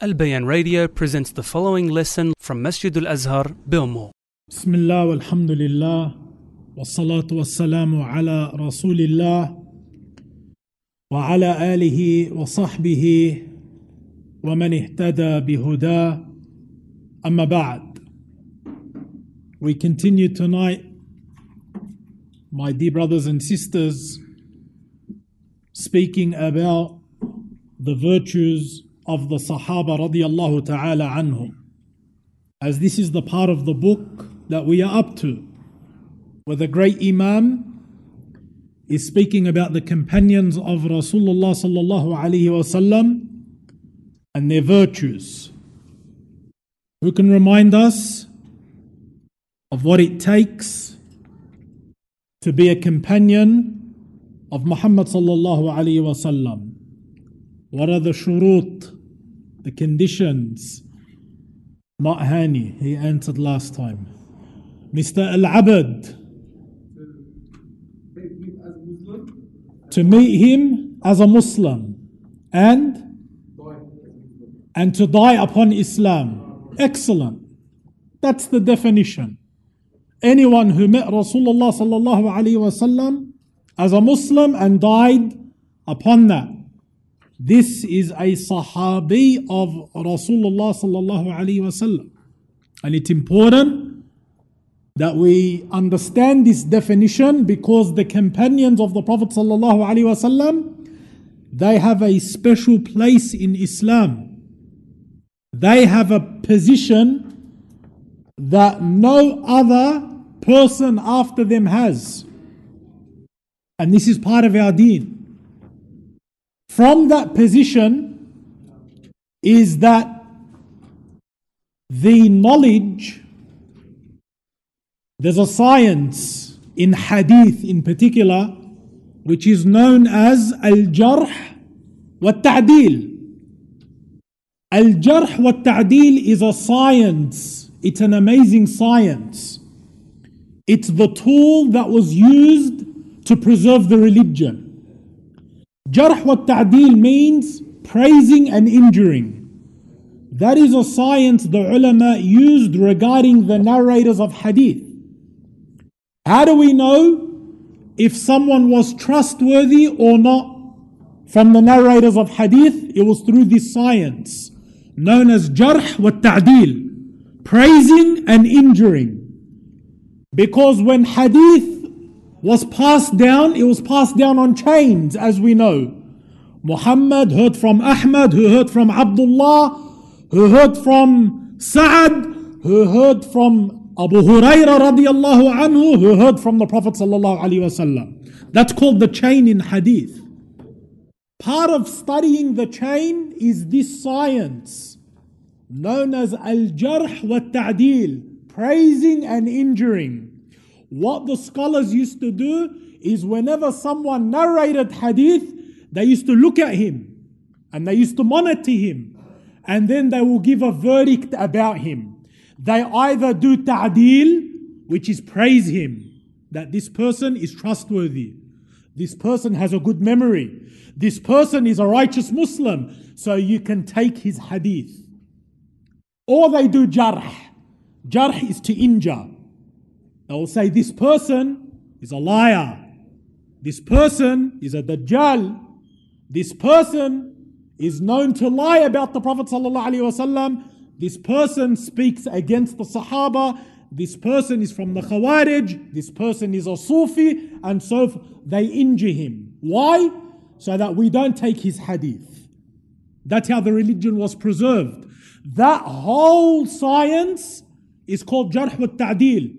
Al Bayan Radio presents the following lesson from Masjid Al Azhar Bilmore. Bismillah walhamdulillah wa salatu wa salamu ala rasulillah wa ala alihi wa sahbihi wa man ihtada bihuda amma ba'd. We continue tonight, my dear brothers and sisters, speaking about the virtues of the Sahaba radiyallahu ta'ala anhum, as this is the part of the book that we are up to, where the great Imam is speaking about the companions of Rasulullah sallallahu alayhi wasallam and their virtues, who can remind us of what it takes to be a companion of Muhammad sallallahu alayhi wasallam. What are the shurut, the conditions? Not Hani, he answered last time. Mr. Al-Abad, to meet him as a Muslim and to die upon Islam. Excellent. That's the definition. Anyone who met Rasulullah sallallahu alaihi wasallam as a Muslim and died upon that, this is a Sahabi of Rasulullah sallallahu alaihi wasallam. And it's important that we understand this definition, because the companions of the Prophet sallallahu alaihi wasallam, they have a special place in Islam. They have a position that no other person after them has. And this is part of our deen. From that position is that the knowledge, there's a science in hadith in particular, which is known as al-jarh wa-ta'deel. Al-jarh wa-ta'deel is a science, it's an amazing science. It's the tool that was used to preserve the religion. Jarh wa ta'deel means praising and injuring. That is a science the ulama used regarding the narrators of hadith. How do we know if someone was trustworthy or not from the narrators of hadith? It was through this science known as jarh wa ta'deel, praising and injuring. Because when hadith was passed down, it was passed down on chains, as we know. Muhammad heard from Ahmad, who heard from Abdullah, who heard from Sa'ad, who heard from Abu Hurairah radiallahu anhu, who heard from the Prophet sallallahu alaihi wasallam. That's called the chain in hadith. Part of studying the chain is this science known as al-jarh wa ta'deel, praising and injuring. What the scholars used to do is whenever someone narrated hadith, they used to look at him and they used to monitor him, and then they will give a verdict about him. They either do ta'deel, which is praise him, that this person is trustworthy, this person has a good memory, this person is a righteous Muslim, so you can take his hadith. Or they do jarh. Jarh is to injure. They will say, this person is a liar, this person is a dajjal, this person is known to lie about the Prophet ﷺ, this person speaks against the Sahaba, this person is from the Khawarij, this person is a Sufi, and so they injure him. Why? So that we don't take his hadith. That's how the religion was preserved. That whole science is called jarh wa ta'deel.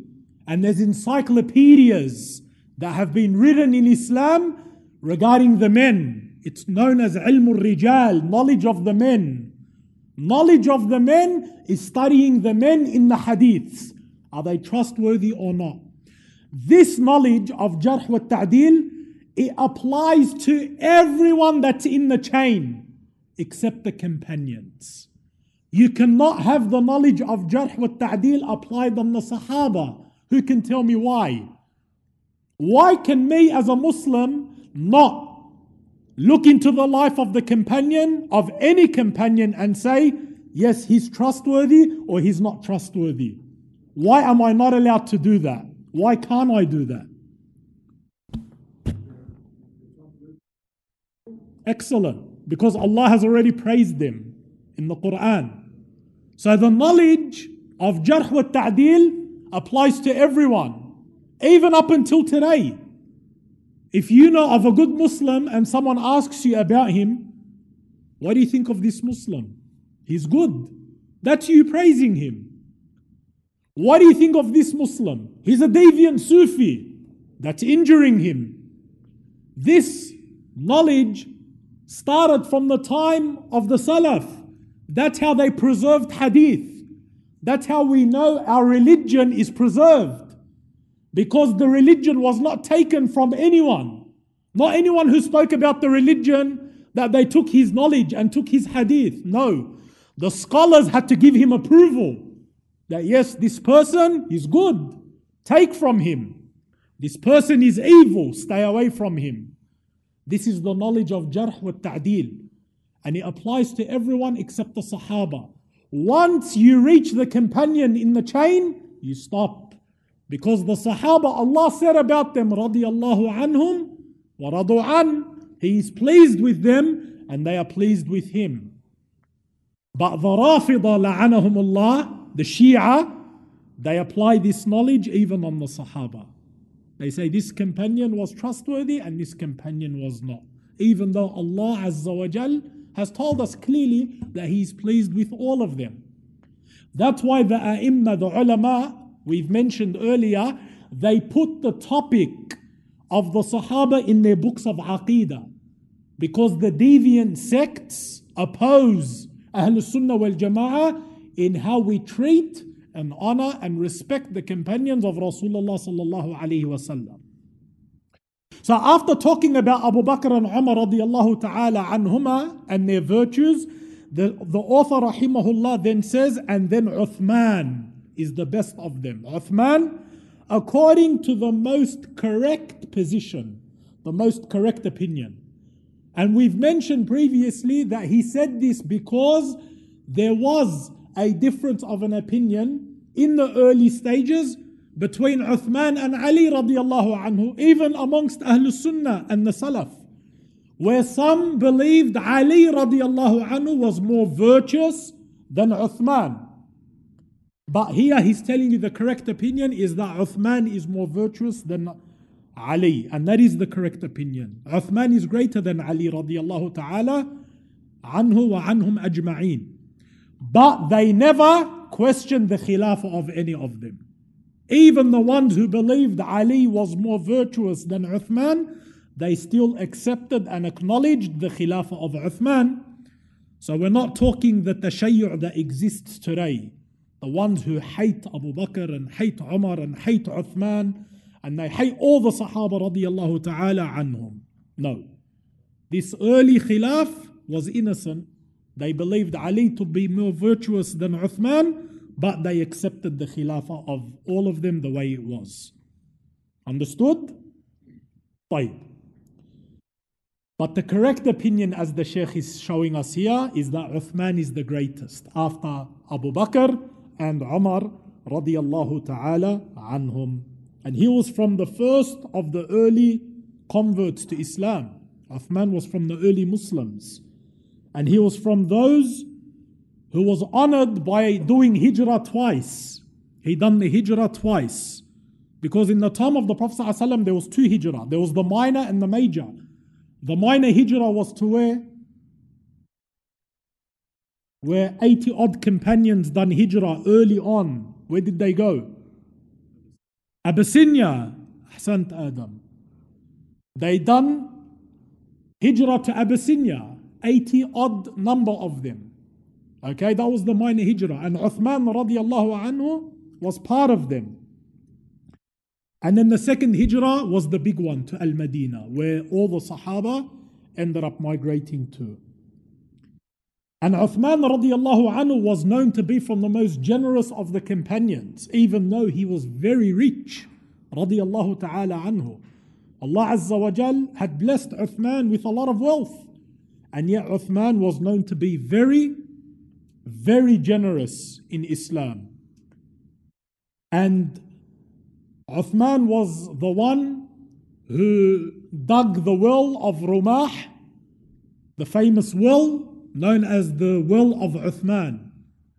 And there's encyclopedias that have been written in Islam regarding the men. It's known as ilm al-rijal, knowledge of the men. Knowledge of the men is studying the men in the hadiths. Are they trustworthy or not? This knowledge of jarh wa ta'deel, it applies to everyone that's in the chain except the companions. You cannot have the knowledge of jarh wa ta'deel applied on the Sahaba. Who can tell me why? Why can me as a Muslim not look into the life of the companion, of any companion, and say, Yes, he's trustworthy or he's not trustworthy. Why am I not allowed to do that? Why can't I do that? Excellent. Because Allah has already praised them in the Quran. So the knowledge of jarh wa ta'deel applies to everyone, even up until today. If you know of a good Muslim and someone asks you about him, what do you think of this Muslim? He's good. That's you praising him. What do you think of this Muslim? He's a deviant Sufi. That's injuring him. This knowledge started from the time of the Salaf. That's how they preserved hadith. That's how we know our religion is preserved. Because the religion was not taken from anyone. Not anyone who spoke about the religion that they took his knowledge and took his hadith. No. The scholars had to give him approval. That yes, this person is good. Take from him. This person is evil. Stay away from him. This is the knowledge of jarh wa ta'deel. And it applies to everyone except the Sahaba. Once you reach the companion in the chain, you stop. Because the Sahaba, Allah said about them, radiyallahu anhum wa radu an. He is pleased with them and they are pleased with him. But the Rafida, la'anahumullah, the Shia, they apply this knowledge even on the Sahaba. They say this companion was trustworthy and this companion was not. Even though Allah Azza wa Jal has told us clearly that He is pleased with all of them. That's why the A'imma, the ulama, we've mentioned earlier, they put the topic of the Sahaba in their books of Aqeedah. Because the deviant sects oppose Ahl-Sunnah wal-Jama'ah in how we treat and honor and respect the companions of Rasulullah sallallahu alayhi wa sallam. So after talking about Abu Bakr and Umar radiyallahu ta'ala anhuma and their virtues, the author rahimahullah then says, and then Uthman is the best of them. Uthman, according to the most correct position, the most correct opinion. And we've mentioned previously that he said this because there was a difference of an opinion in the early stages between Uthman and Ali radiyallahu anhu, even amongst Ahlul Sunnah and the Salaf, where some believed Ali radiyallahu anhu was more virtuous than Uthman. But here he's telling you the correct opinion is that Uthman is more virtuous than Ali, and that is the correct opinion. Uthman is greater than Ali radiyallahu ta'ala anhu wa anhum ajma'een. But they never questioned the khilafah of any of them. Even the ones who believed Ali was more virtuous than Uthman, they still accepted and acknowledged the Khilafah of Uthman. So we're not talking the tashayyu' that exists today. The ones who hate Abu Bakr and hate Umar and hate Uthman and they hate all the Sahaba radiyallahu ta'ala anhum. No. This early Khilaf was innocent. They believed Ali to be more virtuous than Uthman, but they accepted the khilafah of all of them the way it was. Understood? طيب. But the correct opinion, as the Shaykh is showing us here, is that Uthman is the greatest after Abu Bakr and Umar radiyallahu ta'ala anhum. And he was from the first of the early converts to Islam. Uthman was from the early Muslims. And he was from those who was honored by doing hijrah twice. He done the hijrah twice. Because in the time of the Prophet ﷺ, there was two hijrah. There was the minor and the major. The minor hijrah was to where 80 odd companions done hijrah early on. Where did they go? Abyssinia. Ahsant Adam. They done hijrah to Abyssinia. 80 odd number of them. Okay, that was the minor hijrah. And Uthman radiyallahu anhu was part of them. And then the second hijrah was the big one to Al-Madinah, where all the Sahaba ended up migrating to. And Uthman radiyallahu anhu was known to be from the most generous of the companions, even though he was very rich radiyallahu ta'ala anhu. Allah Azza wa Jal had blessed Uthman with a lot of wealth. And yet Uthman was known to be very very generous in Islam. And Uthman was the one who dug the well of Rumah, the famous well known as the well of Uthman.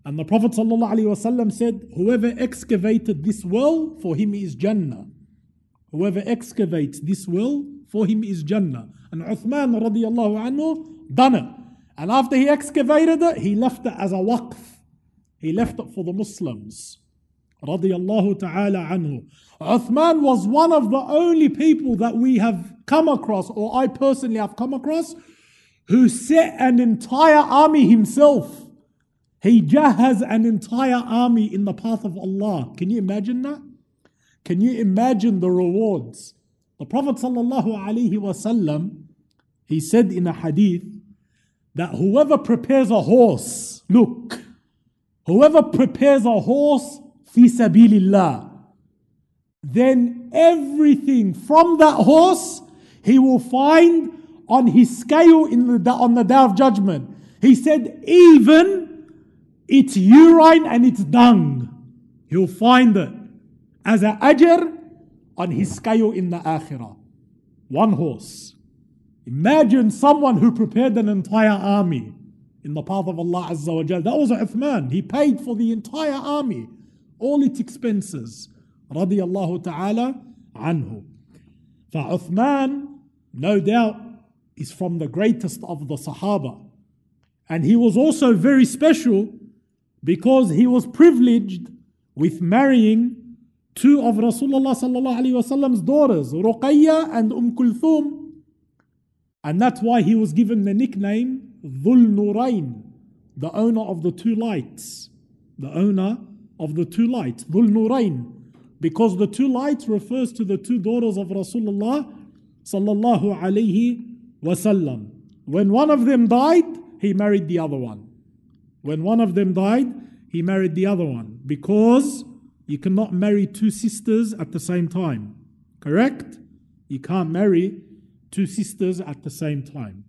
And the Prophet ﷺ said, whoever excavated this well, for him is Jannah. Whoever excavates this well, for him is Jannah. And Uthman radiallahu anhu done it. And after he excavated it, he left it as a waqf. He left it for the Muslims. Radiallahu ta'ala anhu. Uthman was one of the only people that we have come across, or I personally have come across, who set an entire army himself. He jahaz an entire army in the path of Allah. Can you imagine that? Can you imagine the rewards? The Prophet ﷺ, he said in a hadith that whoever prepares a horse, look, whoever prepares a horse fi sabilillah, then everything from that horse he will find on his scale on the Day of Judgment. He said even its urine and its dung, he'll find it as an ajr on his scale in the akhirah. One horse. Imagine someone who prepared an entire army in the path of Allah Azza wa Jal. That was Uthman. He paid for the entire army, all its expenses. Radiallahu ta'ala anhu. Uthman, no doubt, is from the greatest of the Sahaba. And he was also very special because he was privileged with marrying two of Rasulullah sallallahu alayhi wa sallam's daughters, Ruqayya and Kulthum. And that's why he was given the nickname Dhul Nurayn, the owner of the two lights. The owner of the two lights, Dhul Nurayn. Because the two lights refers to the two daughters of Rasulullah sallallahu alayhi wa sallam. When one of them died, he married the other one. When one of them died, he married the other one. Because you cannot marry two sisters at the same time. Correct? You can't marry two sisters at the same time.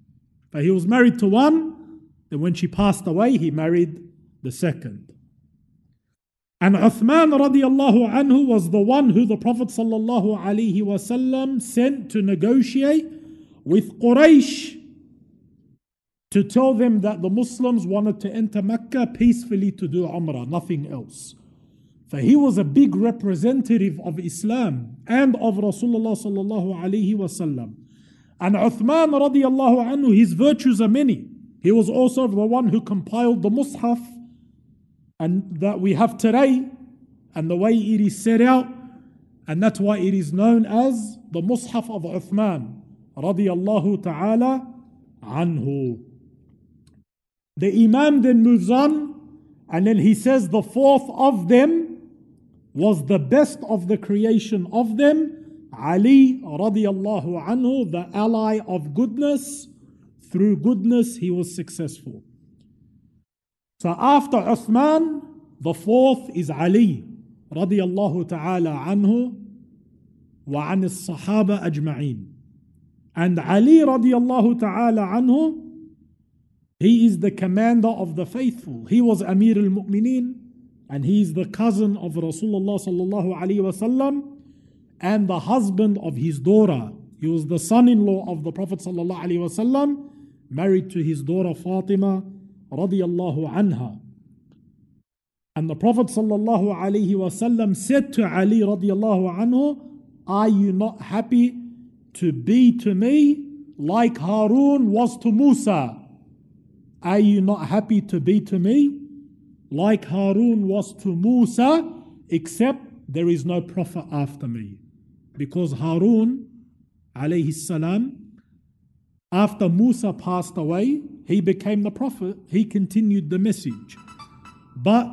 But he was married to one, then when she passed away, he married the second. And Uthman radiallahu anhu was the one who the Prophet sallallahu alayhi wa sallam sent to negotiate with Quraysh to tell them that the Muslims wanted to enter Mecca peacefully to do Umrah, nothing else. So he was a big representative of Islam and of Rasulullah sallallahu alayhi wa sallam. And Uthman radiallahu anhu, his virtues are many. He was also the one who compiled the mushaf and that we have today and the way it is set out. And that's why it is known as the mushaf of Uthman radiallahu ta'ala anhu. The Imam then moves on and then he says the fourth of them was the best of the creation of them, Ali radiallahu anhu, the ally of goodness. Through goodness he was successful. So after Uthman, the fourth is Ali radiallahu ta'ala anhu wa an as-sahaba ajma'in. And Ali radiallahu ta'ala anhu, he is the commander of the faithful. He was Amir al-Mu'mineen. And he is the cousin of Rasulullah sallallahu alayhi wa sallam and the husband of his daughter. He was the son-in-law of the Prophet sallallahu alayhi wa sallam, married to his daughter Fatima radiyallahu anha. And the Prophet sallallahu alayhi wa sallam said to Ali radiyallahu anhu, are you not happy to be to me like Harun was to Musa? Are you not happy to be to me like Harun was to Musa, except there is no prophet after me? Because Harun, alayhi salam, after Musa passed away, he became the prophet. He continued the message. But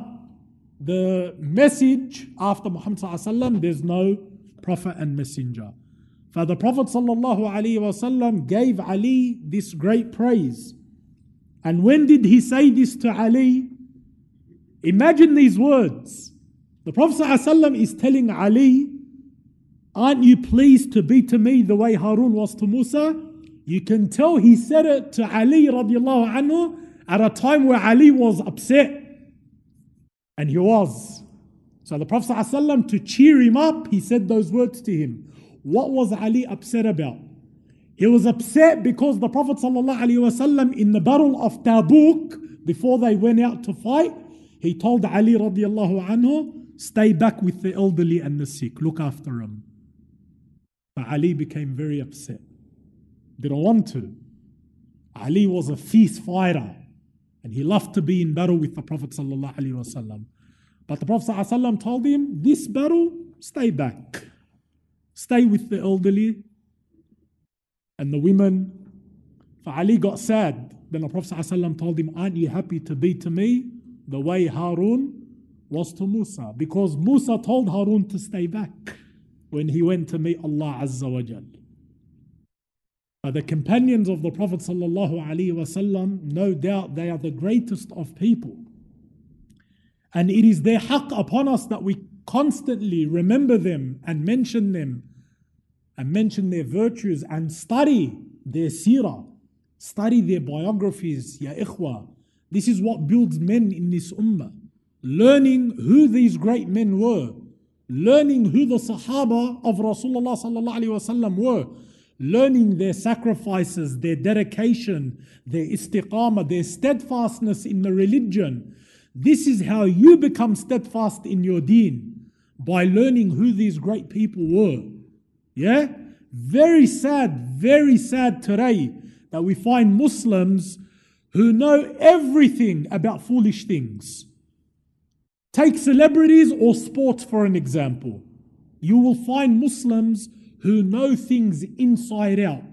the message after Muhammad sallallahu alayhi wa sallam, there's no prophet and messenger. For the Prophet sallallahu alayhi wa sallam gave Ali this great praise. And when did he say this to Ali? Imagine these words. The Prophet ﷺ is telling Ali, aren't you pleased to be to me the way Harun was to Musa? You can tell he said it to Ali radiallahu anhu at a time where Ali was upset. And he was. So the Prophet ﷺ, to cheer him up, he said those words to him. What was Ali upset about? He was upset because the Prophet ﷺ, in the battle of Tabuk, before they went out to fight, he told Ali radiallahu anhu, stay back with the elderly and the sick, look after them. But Ali became very upset. Didn't want to. Ali was a fierce fighter and he loved to be in battle with the Prophet ﷺ. But the Prophet ﷺ told him, this battle, stay back. Stay with the elderly and the women. For Ali got sad. Then the Prophet ﷺ told him, aren't you happy to be to me the way Harun was to Musa? Because Musa told Harun to stay back when he went to meet Allah Azza wa Jal. But the companions of the Prophet ﷺ, no doubt they are the greatest of people. And it is their haqq upon us that we constantly remember them and mention their virtues and study their seerah, study their biographies, ya ikhwa. This is what builds men in this ummah. Learning who these great men were, learning who the Sahaba of Rasulullah sallallahu alaihi wasallam were, learning their sacrifices, their dedication, their istiqamah, their steadfastness in the religion. This is how you become steadfast in your deen, by learning who these great people were. Yeah? Very sad today that we find Muslims who know everything about foolish things. Take celebrities or sports for an example. You will find Muslims who know things inside out.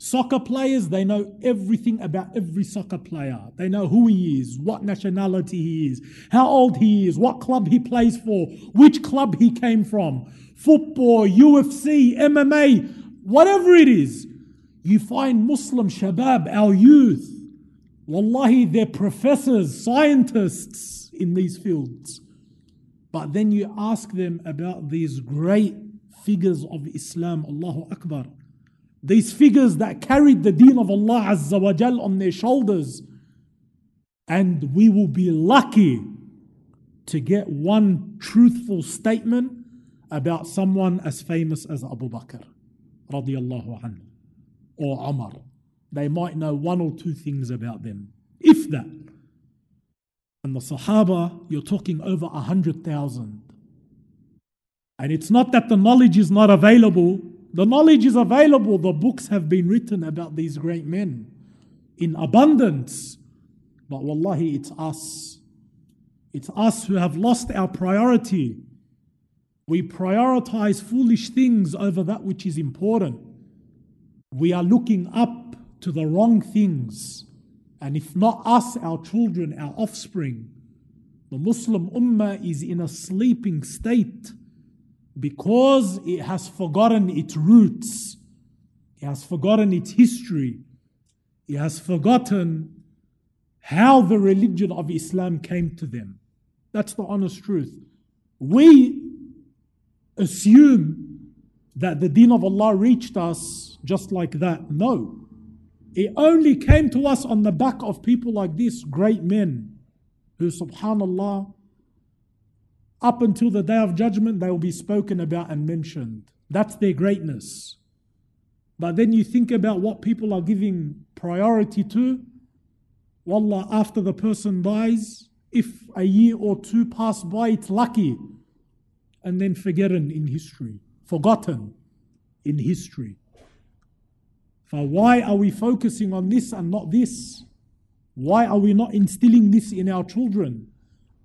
Soccer players, they know everything about every soccer player. They know who he is, what nationality he is, how old he is, what club he plays for, which club he came from. Football, UFC, MMA, whatever it is. You find Muslim shabab, our youth, wallahi, they're professors, scientists in these fields. But then you ask them about these great figures of Islam, Allahu Akbar. These figures that carried the deen of Allah Azza wa Jal on their shoulders. And we will be lucky to get one truthful statement about someone as famous as Abu Bakr radiallahu anhu or Umar. They might know one or two things about them, if that. And the Sahaba, you're talking over 100,000. And it's not that the knowledge is not available. The knowledge is available. The books have been written about these great men in abundance. But wallahi, it's us. It's us who have lost our priority. We prioritize foolish things over that which is important. We are looking up to the wrong things. And if not us, our children, our offspring. The Muslim ummah is in a sleeping state, because it has forgotten its roots. It has forgotten its history. It has forgotten how the religion of Islam came to them. That's the honest truth. We assume that the deen of Allah reached us just like that. No. It only came to us on the back of people like this, great men, who subhanallah, up until the day of judgment, they will be spoken about and mentioned. That's their greatness. But then you think about what people are giving priority to. Wallah, after the person dies, if a year or two pass by, it's lucky. And then forgotten in history. For why are we focusing on this and not this? Why are we not instilling this in our children?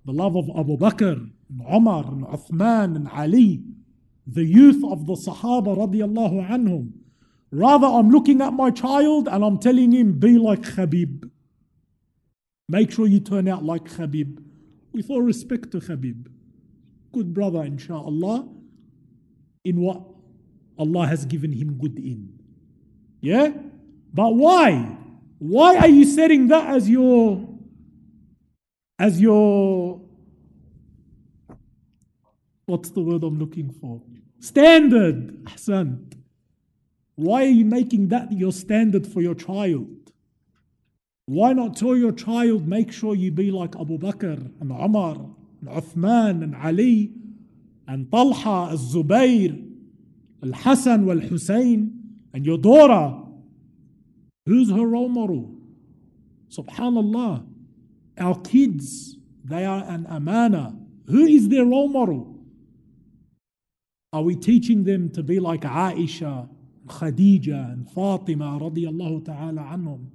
The love of Abu Bakr, and Umar, and Uthman, and Ali, the youth of the Sahaba radiallahu anhum. Rather, I'm looking at my child and I'm telling him, be like Khabib. Make sure you turn out like Khabib. With all respect to Khabib. Good brother, insha'Allah, in what Allah has given him good in. Yeah? But why? Why are you setting that as your what's the word I'm looking for? Standard. Ahsan. Why are you making that your standard for your child? Why not tell your child, make sure you be like Abu Bakr and Umar and Uthman and Ali and Talha, Al-Zubayr, Al-Hasan wal-Husayn, and your daughter, who's her role model? SubhanAllah, our kids, they are an amana. Who is their role model? Are we teaching them to be like Aisha, Khadija, and Fatima radiyallahu ta'ala anhum?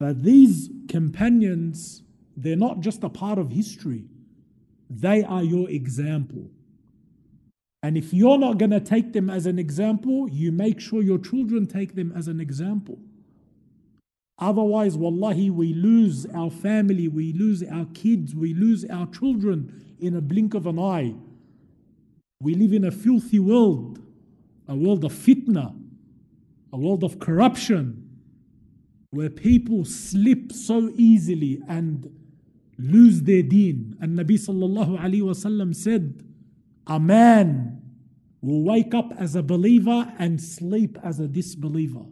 But these companions, they're not just a part of history. They are your example. And if you're not going to take them as an example, you make sure your children take them as an example. Otherwise, wallahi, we lose our family, we lose our kids, we lose our children in a blink of an eye. We live in a filthy world, a world of fitna, a world of corruption, where people slip so easily and lose their deen. And Nabi sallallahu alayhi wa sallam said, a man will wake up as a believer and sleep as a disbeliever.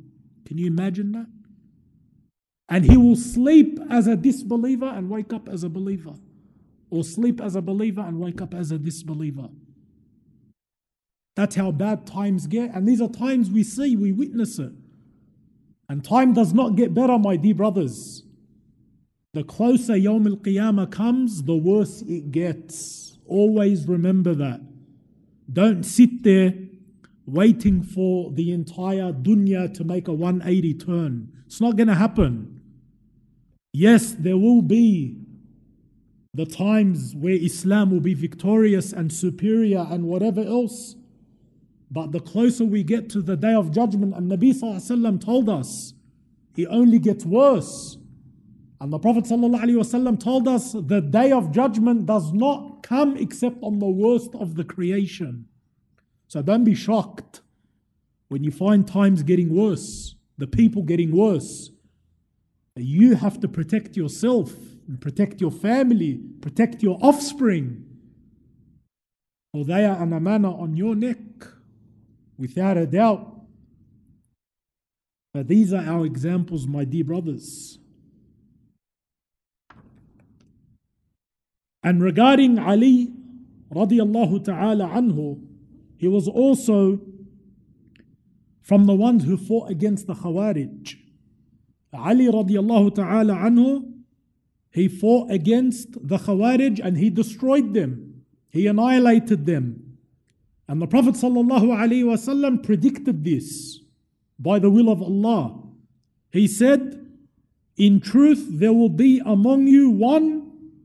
Can you imagine that? And he will sleep as a disbeliever and wake up as a believer. Or sleep as a believer and wake up as a disbeliever. That's how bad times get. And these are times we see, we witness it. And time does not get better, my dear brothers. The closer Yawm Al Qiyamah comes, the worse it gets. Always remember that. Don't sit there waiting for the entire dunya to make a 180 turn. It's not going to happen. Yes, there will be the times where Islam will be victorious and superior and whatever else. But the closer we get to the Day of Judgment, and Nabi Sallallahu Alaihi Wasallam told us, it only gets worse. And the Prophet Sallallahu Alaihi Wasallam told us, the Day of Judgment does not come except on the worst of the creation. So don't be shocked when you find times getting worse, the people getting worse. You have to protect yourself, and protect your family, protect your offspring. For they are an amana on your neck, without a doubt. But these are our examples, my dear brothers. And regarding Ali, radiyallahu ta'ala anhu, he was also from the ones who fought against the Khawarij. Ali radiyallahu ta'ala anhu, he fought against the Khawarij and he destroyed them. He annihilated them. And the Prophet sallallahu alayhi wa sallam predicted this by the will of Allah. He said, in truth there will be among you one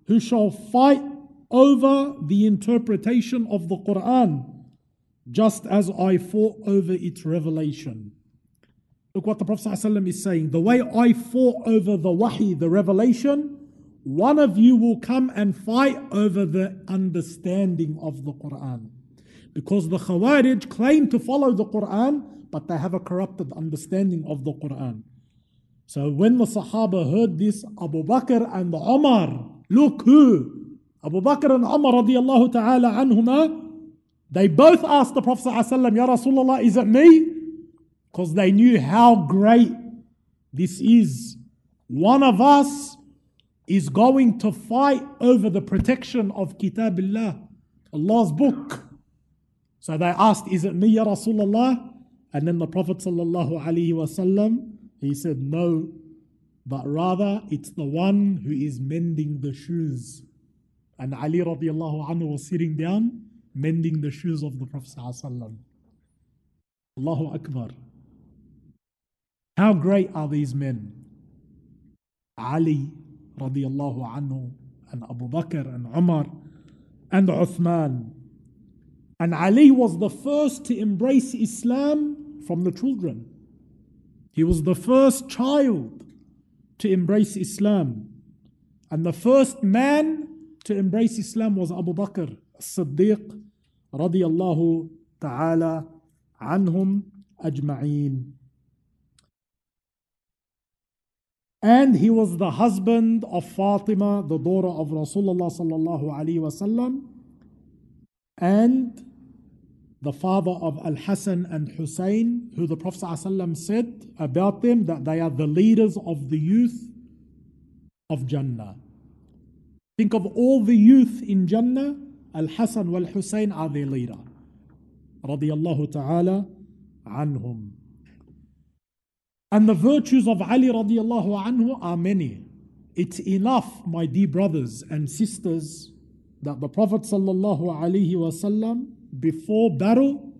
who shall fight over the interpretation of the Qur'an, just as I fought over its revelation. Look what the Prophet ﷺ is saying. The way I fought over the wahi, the revelation, one of you will come and fight over the understanding of the Qur'an. Because the Khawarij claim to follow the Qur'an, but they have a corrupted understanding of the Qur'an. So when the Sahaba heard this, Abu Bakr and Umar, look who? Abu Bakr and Umar radiyallahu ta'ala anhuma, they both asked the Prophet ﷺ, Ya Rasulullah, is it me? Because they knew how great this is. One of us is going to fight over the protection of Kitabillah, Allah's book. So they asked, is it me, Ya Rasulullah? And then the Prophet ﷺ, he said, no, but rather it's the one who is mending the shoes. And Ali radiallahu anhu was sitting down, mending the shoes of the Prophet ﷺ. Allahu Akbar. How great are these men? Ali radiallahu anhu, and Abu Bakr and Umar and Uthman. And Ali was the first to embrace Islam from the children. He was the first child to embrace Islam. And the first man to embrace Islam was Abu Bakr As-Siddiq radiyallahu ta'ala anhum ajma'een. And he was the husband of Fatima, the daughter of Rasulullah sallallahu alayhi wa sallam. And the father of Al-Hasan and Hussein, who the Prophet ﷺ said about them that they are the leaders of the youth of Jannah. Think of all the youth in Jannah, Al-Hasan and Hussein are their leader. Radiallahu ta'ala anhum. And the virtues of Ali radiallahu anhu are many. It's enough, my dear brothers and sisters, that the Prophet sallallahu alaihi wasallam, before battle,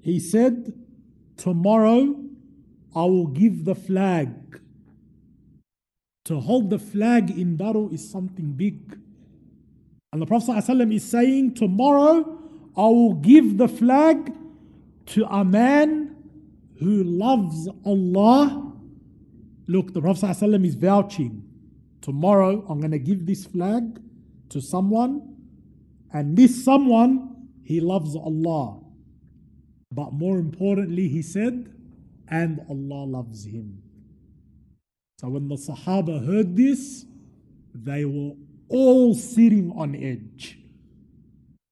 he said, tomorrow I will give the flag. To hold the flag in battle is something big. And the Prophet ﷺ is saying, tomorrow I will give the flag to a man who loves Allah. Look, the Prophet ﷺ is vouching, tomorrow I'm going to give this flag to someone, and this someone, he loves Allah. But more importantly, he said, and Allah loves him. So when the Sahaba heard this, they were all sitting on edge.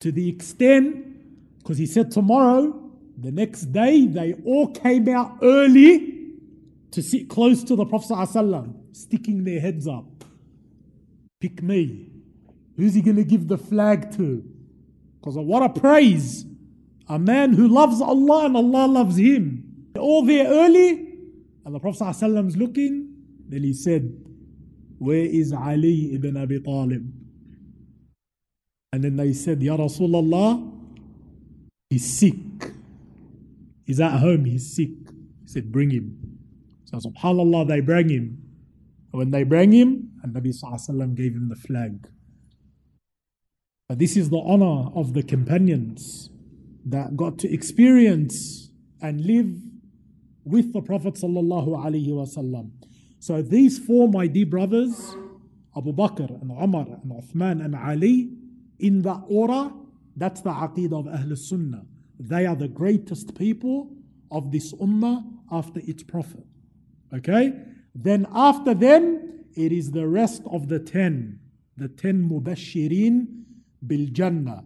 To the extent, because he said tomorrow, the next day, they all came out early to sit close to the Prophet ﷺ, sticking their heads up. Pick me. Who's he going to give the flag to? Because what a praise. A man who loves Allah and Allah loves him. They're all there early. And the Prophet ﷺ is looking. Then he said, where is Ali ibn Abi Talib? And then they said, Ya Rasulullah, he's sick. He's at home, he's sick. He said, bring him. So subhanAllah, they bring him. And when they bring him, and Nabi ﷺ gave him the flag. But this is the honor of the companions that got to experience and live with the Prophet sallallahu alaihi wasallam. So these four, my dear brothers, Abu Bakr and Umar and Uthman and Ali, in that order, that's the aqeedah of Ahl-Sunnah. They are the greatest people of this ummah after its Prophet. Okay? Then after them, it is the rest of the 10 mubashireen Biljannah,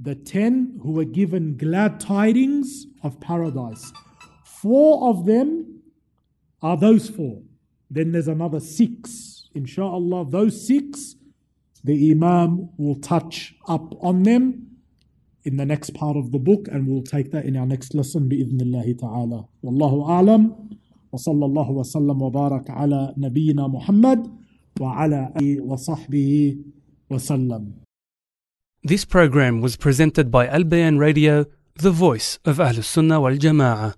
the 10 who were given glad tidings of paradise. 4 of them are those 4. Then there's another 6. Insha'Allah, those 6, the Imam will touch up on them in the next part of the book, and we'll take that in our next lesson, bi'idhnillahi ta'ala. Wallahu a'lam, wa sallallahu wa sallam wa barak ala nabiyyina Muhammad, wa ala alihi wa sahbihi wa sallam. This program was presented by Al Bayan Radio, the voice of Ahl-Sunnah wal-Jama'ah.